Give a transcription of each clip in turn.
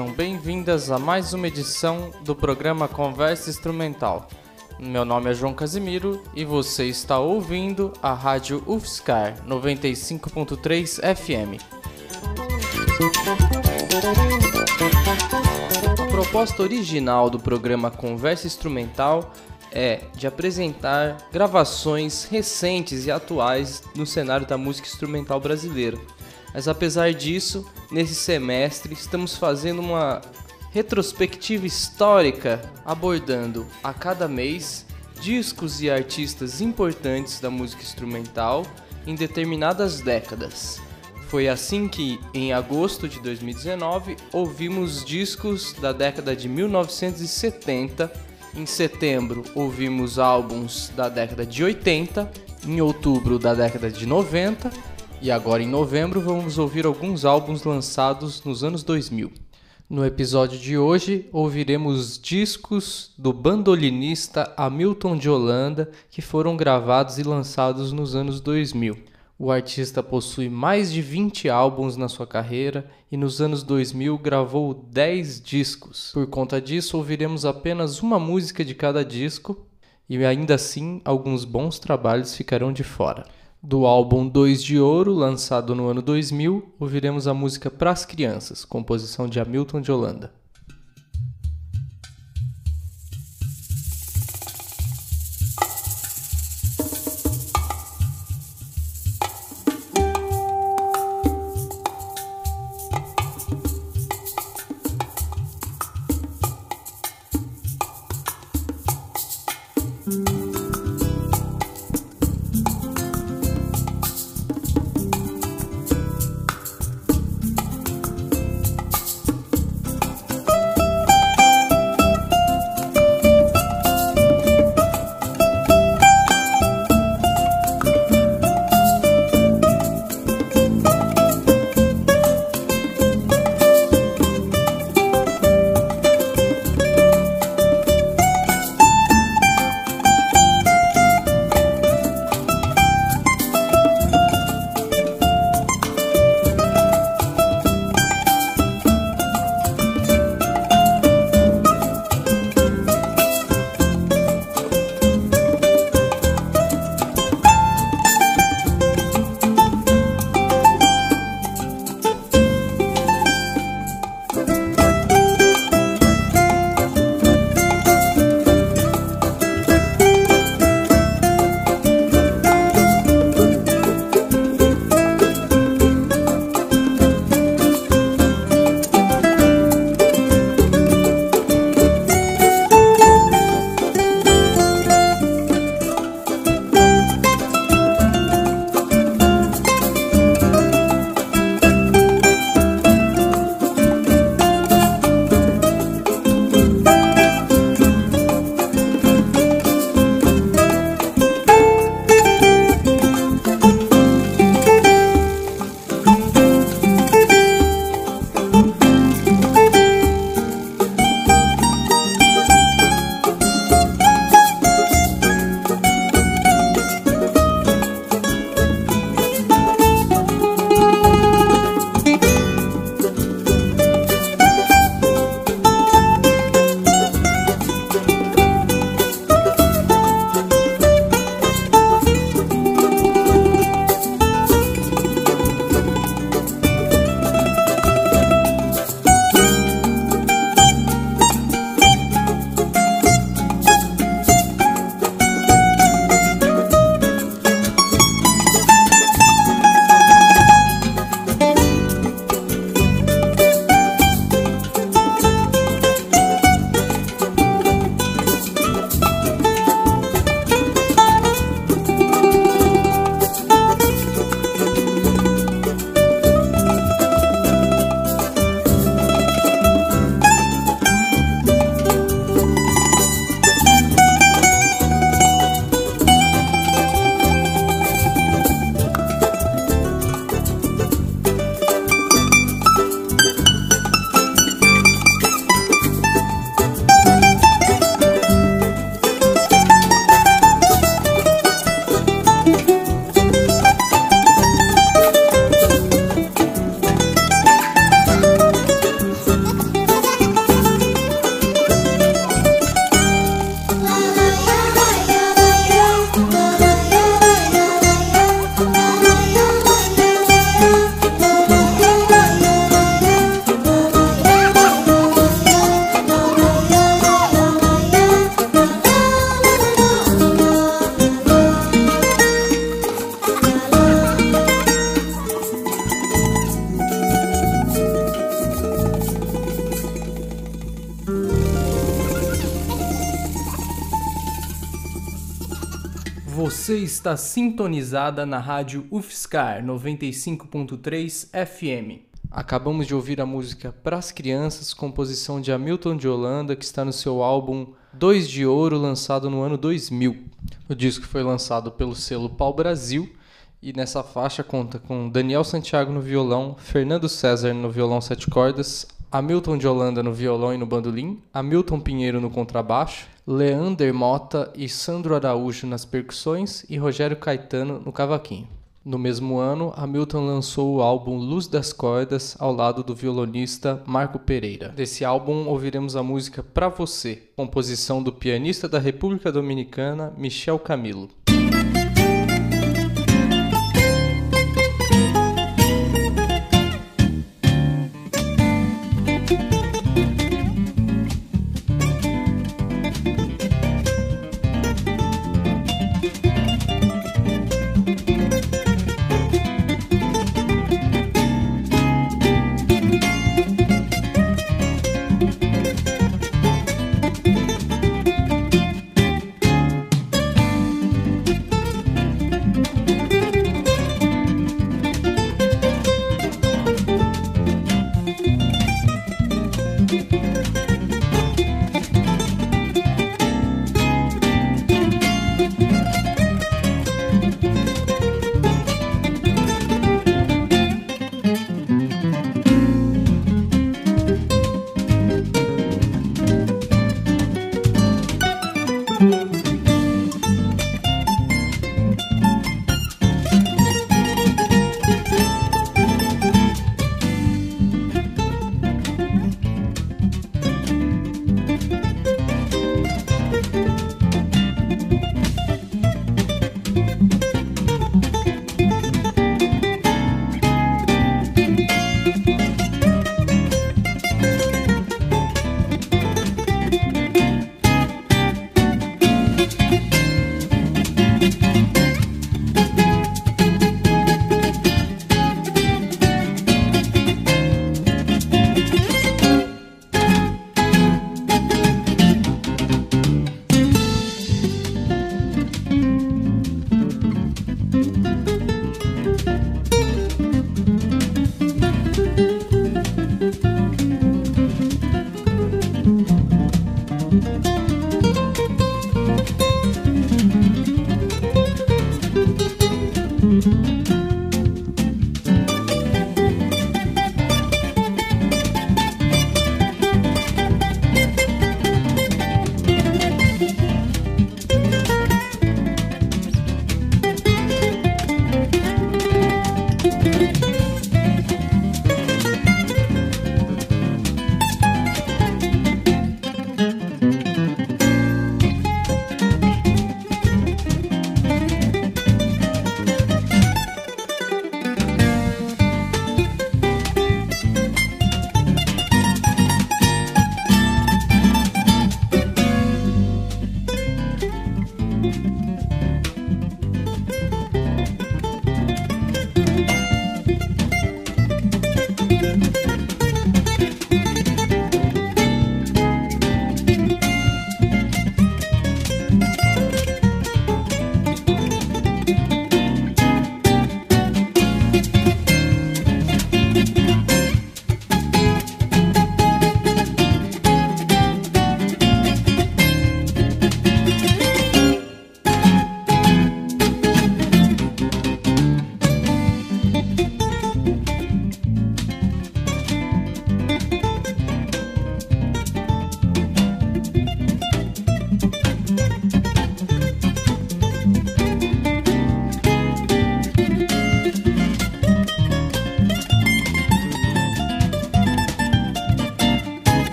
sejam bem-vindas a mais uma edição do programa Conversa Instrumental. Meu nome é João Casimiro e você está ouvindo a rádio UFSCar 95.3 FM. A proposta original do programa Conversa Instrumental é de apresentar gravações recentes e atuais no cenário da música instrumental brasileira. Mas apesar disso, nesse semestre estamos fazendo uma retrospectiva histórica abordando a cada mês discos e artistas importantes da música instrumental em determinadas décadas. Foi assim que, em agosto de 2019, ouvimos discos da década de 1970, em setembro ouvimos álbuns da década de 80, em outubro da década de 90 e agora em novembro vamos ouvir alguns álbuns lançados nos anos 2000. No episódio de hoje ouviremos discos do bandolinista Hamilton de Holanda que foram gravados e lançados nos anos 2000. O artista possui mais de 20 álbuns na sua carreira e nos anos 2000 gravou 10 discos. Por conta disso, ouviremos apenas uma música de cada disco e ainda assim alguns bons trabalhos ficarão de fora. Do álbum Dois de Ouro, lançado no ano 2000, ouviremos a música Pras Crianças, composição de Hamilton de Holanda. Você está sintonizada na rádio UFSCar 95.3 FM. Acabamos de ouvir a música Pras Crianças, composição de Hamilton de Holanda, que está no seu álbum Dois de Ouro, lançado no ano 2000. O disco foi lançado pelo selo Pau Brasil e nessa faixa conta com Daniel Santiago no violão, Fernando César no violão sete cordas, Hamilton de Holanda no violão e no bandolim, Hamilton Pinheiro no contrabaixo, Leander Mota e Sandro Araújo nas percussões e Rogério Caetano no cavaquinho. No mesmo ano, Hamilton lançou o álbum Luz das Cordas ao lado do violonista Marco Pereira. Desse álbum ouviremos a música Pra Você, composição do pianista da República Dominicana Michel Camilo.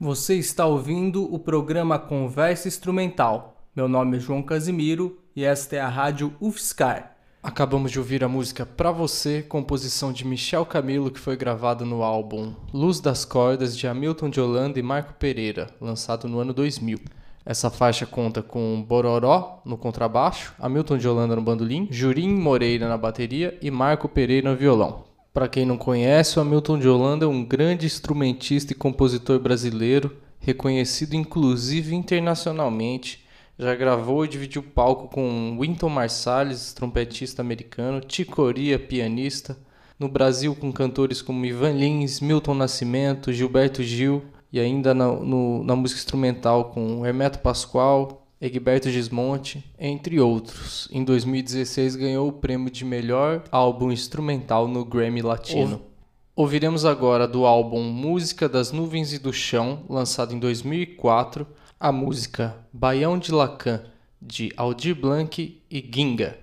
Você está ouvindo o programa Conversa Instrumental. Meu nome é João Casimiro e esta é a rádio UFSCar. Acabamos de ouvir a música Pra Você, composição de Michel Camilo, que foi gravada no álbum Luz das Cordas, de Hamilton de Holanda e Marco Pereira, lançado no ano 2000. Essa faixa conta com Bororó no contrabaixo, Hamilton de Holanda no bandolim, Jurim Moreira na bateria e Marco Pereira no violão. Para quem não conhece, o Hamilton de Holanda é um grande instrumentista e compositor brasileiro, reconhecido inclusive internacionalmente. Já gravou e dividiu palco com Wynton Marsalis, trompetista americano, Ticoria, pianista. No Brasil, com cantores como Ivan Lins, Milton Nascimento, Gilberto Gil. E ainda na música instrumental com Hermeto Pascoal, Egberto Gismonte, entre outros. Em 2016 ganhou o prêmio de melhor álbum instrumental no Grammy Latino. Ouviremos agora do álbum Música das Nuvens e do Chão, lançado em 2004, a música Baião de Lacan, de Aldir Blanc e Guinga.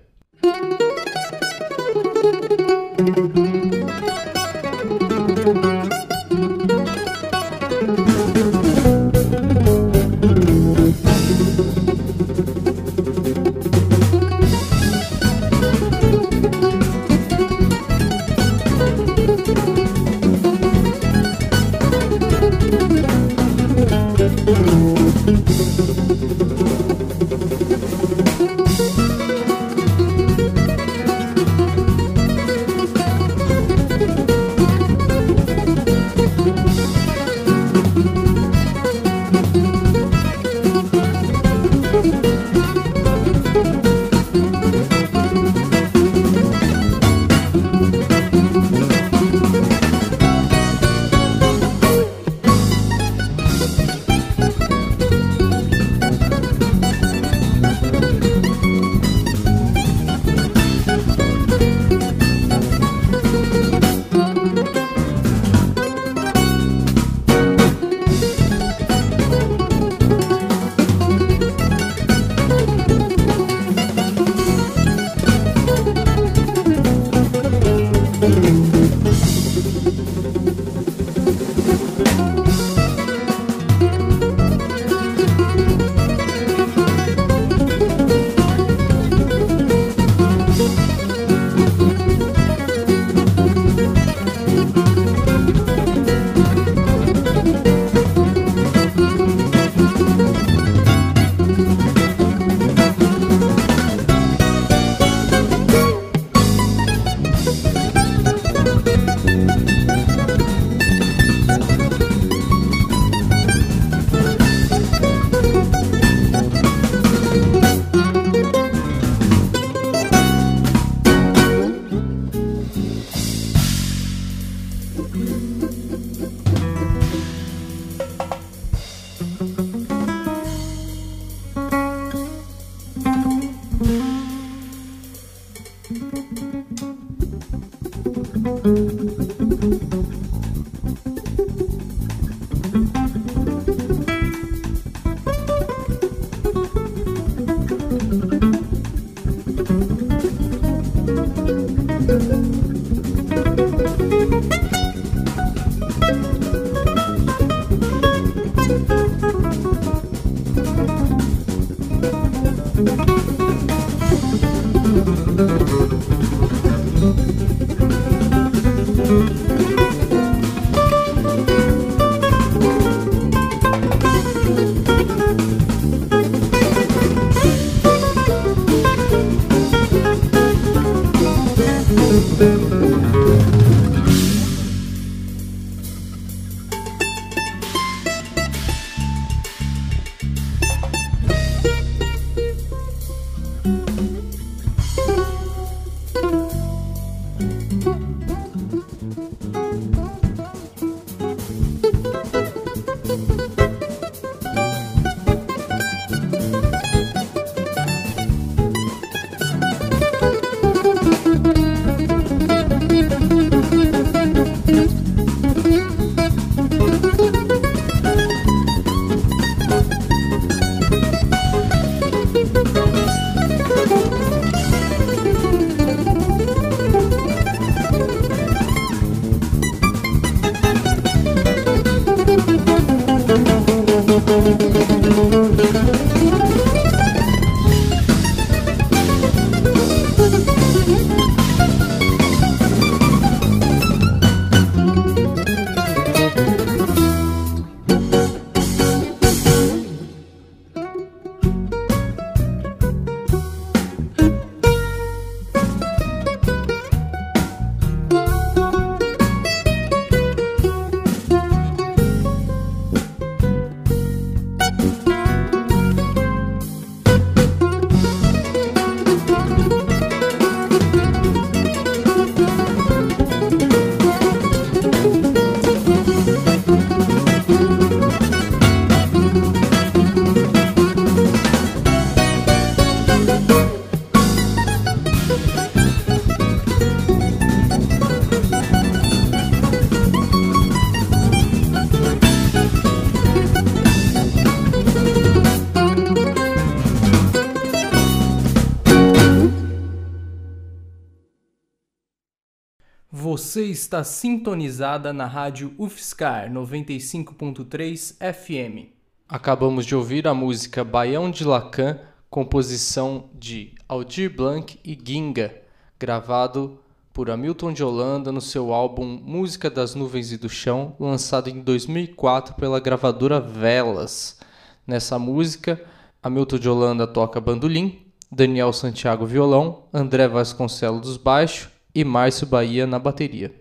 Você está sintonizada na rádio UFSCar 95.3 FM. Acabamos de ouvir a música Baião de Lacan, composição de Aldir Blanc e Guinga, gravado por Hamilton de Holanda no seu álbum Música das Nuvens e do Chão, lançado em 2004 pela gravadora Velas. Nessa música, Hamilton de Holanda toca bandolim, Daniel Santiago violão, André Vasconcelos baixo e Márcio Bahia na bateria.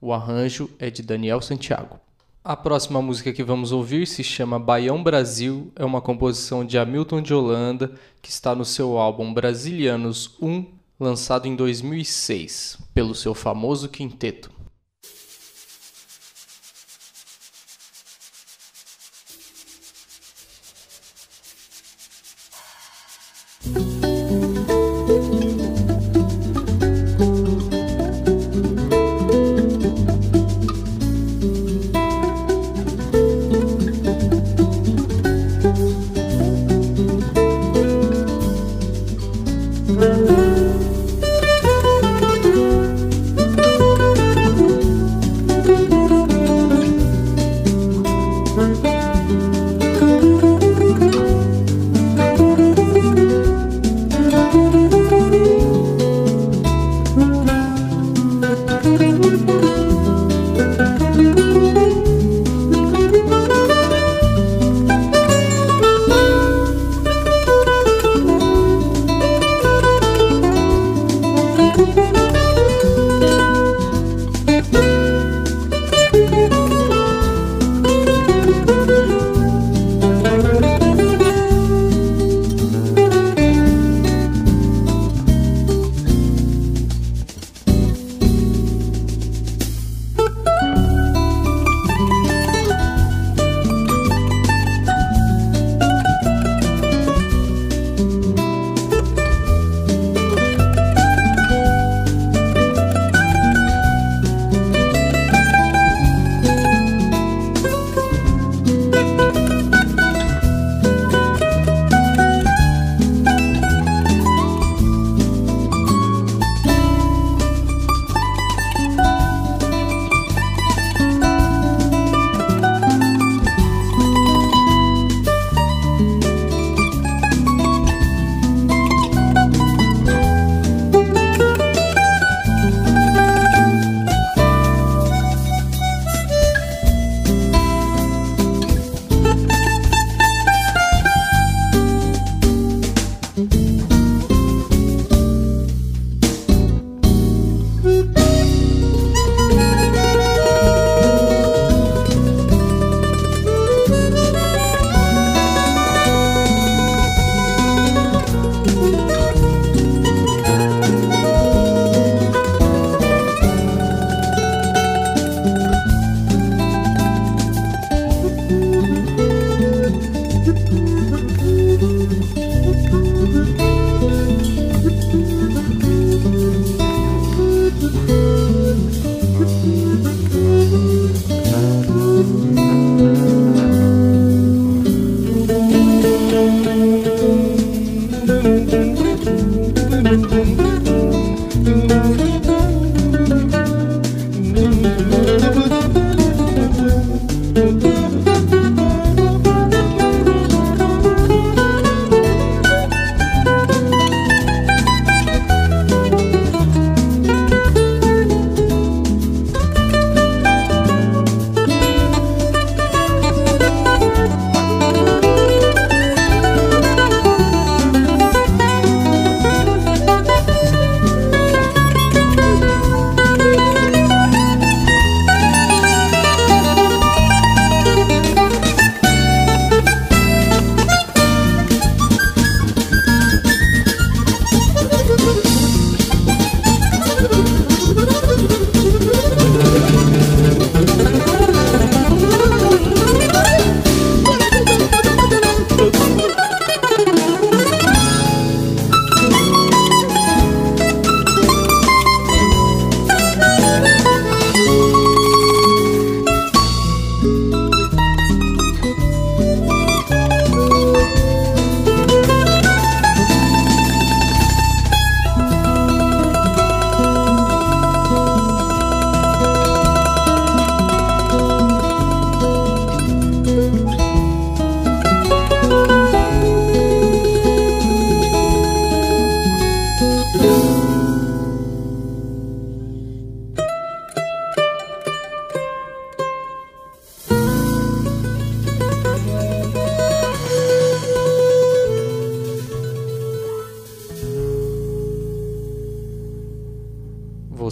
O arranjo é de Daniel Santiago. A próxima música que vamos ouvir se chama Baião Brasil, é uma composição de Hamilton de Holanda, que está no seu álbum Brasilianos 1, lançado em 2006, pelo seu famoso quinteto.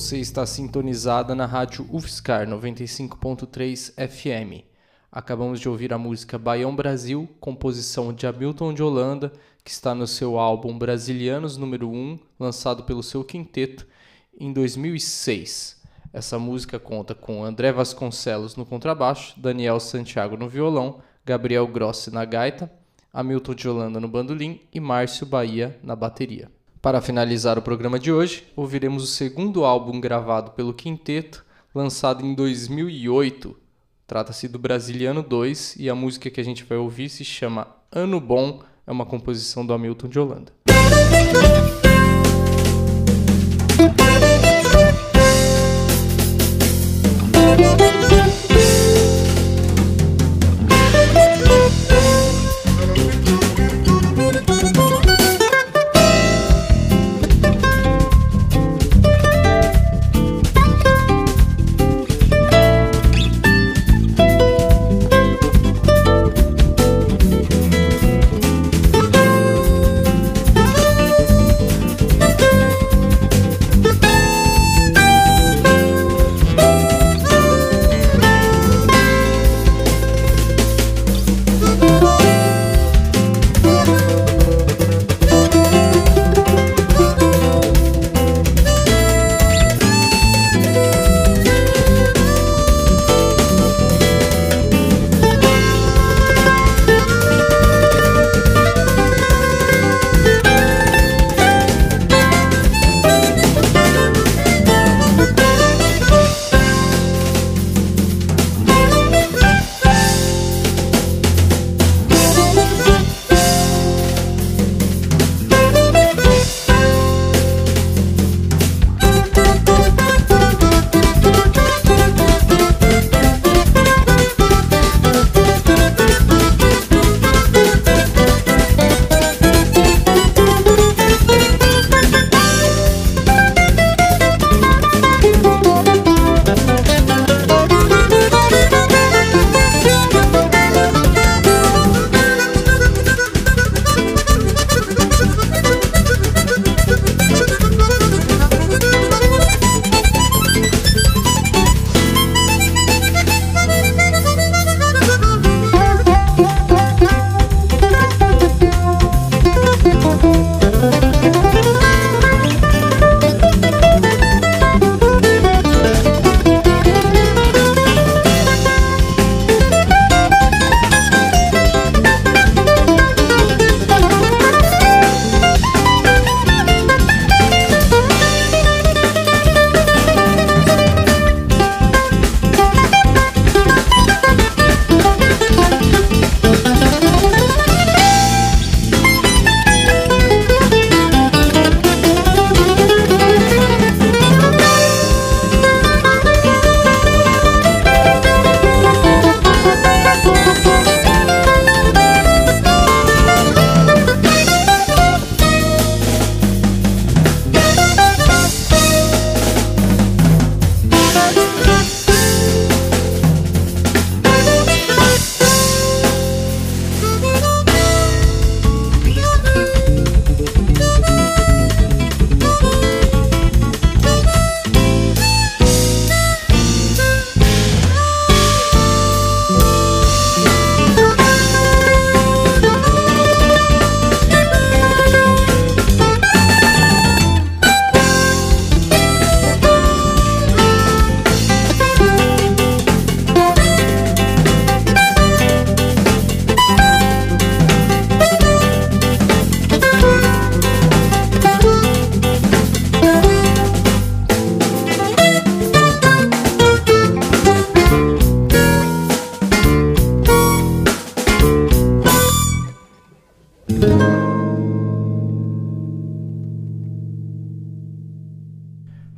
Você está sintonizada na rádio UFSCar 95.3 FM. Acabamos de ouvir a música Baião Brasil, composição de Hamilton de Holanda, que está no seu álbum Brasilianos 1, lançado pelo seu quinteto em 2006. Essa música conta com André Vasconcelos no contrabaixo, Daniel Santiago no violão, Gabriel Grossi na gaita, Hamilton de Holanda no bandolim e Márcio Bahia na bateria. Para finalizar o programa de hoje, ouviremos o segundo álbum gravado pelo quinteto, lançado em 2008. Trata-se do Brasiliano 2 e a música que a gente vai ouvir se chama Ano Bom, é uma composição do Hamilton de Holanda.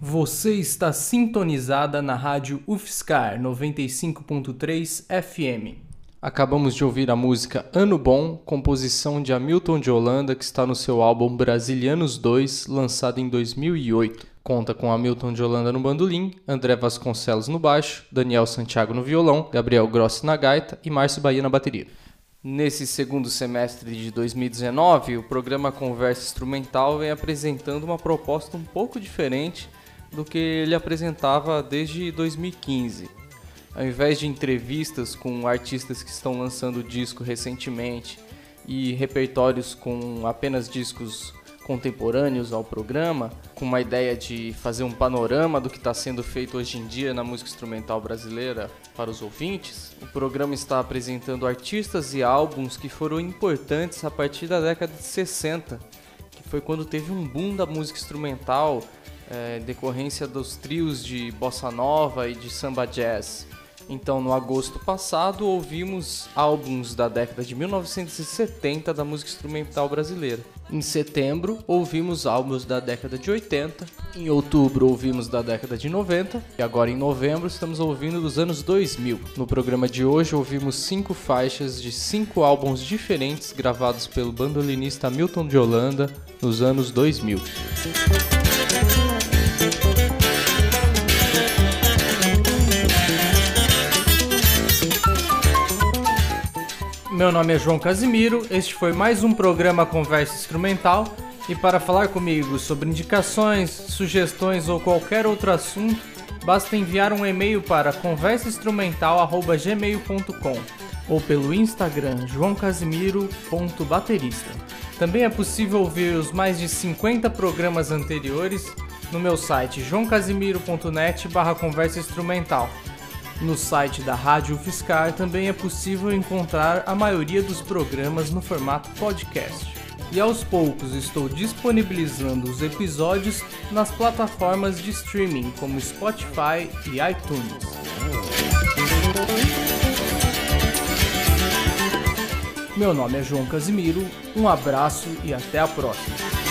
Você está sintonizada na rádio UFSCar 95.3 FM. Acabamos de ouvir a música Ano Bom, composição de Hamilton de Holanda, que está no seu álbum Brasilianos 2, lançado em 2008. Conta com Hamilton de Holanda no bandolim, André Vasconcelos no baixo, Daniel Santiago no violão, Gabriel Grossi na gaita e Márcio Bahia na bateria. Nesse segundo semestre de 2019, o programa Conversa Instrumental vem apresentando uma proposta um pouco diferente, do que ele apresentava desde 2015. Ao invés de entrevistas com artistas que estão lançando disco recentemente e repertórios com apenas discos contemporâneos ao programa, com uma ideia de fazer um panorama do que está sendo feito hoje em dia na música instrumental brasileira para os ouvintes, o programa está apresentando artistas e álbuns que foram importantes a partir da década de 60, que foi quando teve um boom da música instrumental, decorrência dos trios de bossa nova e de samba jazz. Então, no agosto passado, ouvimos álbuns da década de 1970 da música instrumental brasileira. Em setembro, ouvimos álbuns da década de 80. Em outubro, ouvimos da década de 90. E agora, em novembro, estamos ouvindo dos anos 2000. No programa de hoje, ouvimos 5 faixas de 5 álbuns diferentes gravados pelo bandolinista Hamilton de Holanda nos anos 2000. Meu nome é João Casimiro, este foi mais um programa Conversa Instrumental, e para falar comigo sobre indicações, sugestões ou qualquer outro assunto, basta enviar um e-mail para conversainstrumental@gmail.com ou pelo Instagram joaocasimiro.baterista. Também é possível ouvir os mais de 50 programas anteriores no meu site joaocasimiro.net/conversainstrumental. No site da Rádio UFSCar também é possível encontrar a maioria dos programas no formato podcast. E aos poucos estou disponibilizando os episódios nas plataformas de streaming como Spotify e iTunes. Meu nome é João Casimiro, um abraço e até a próxima!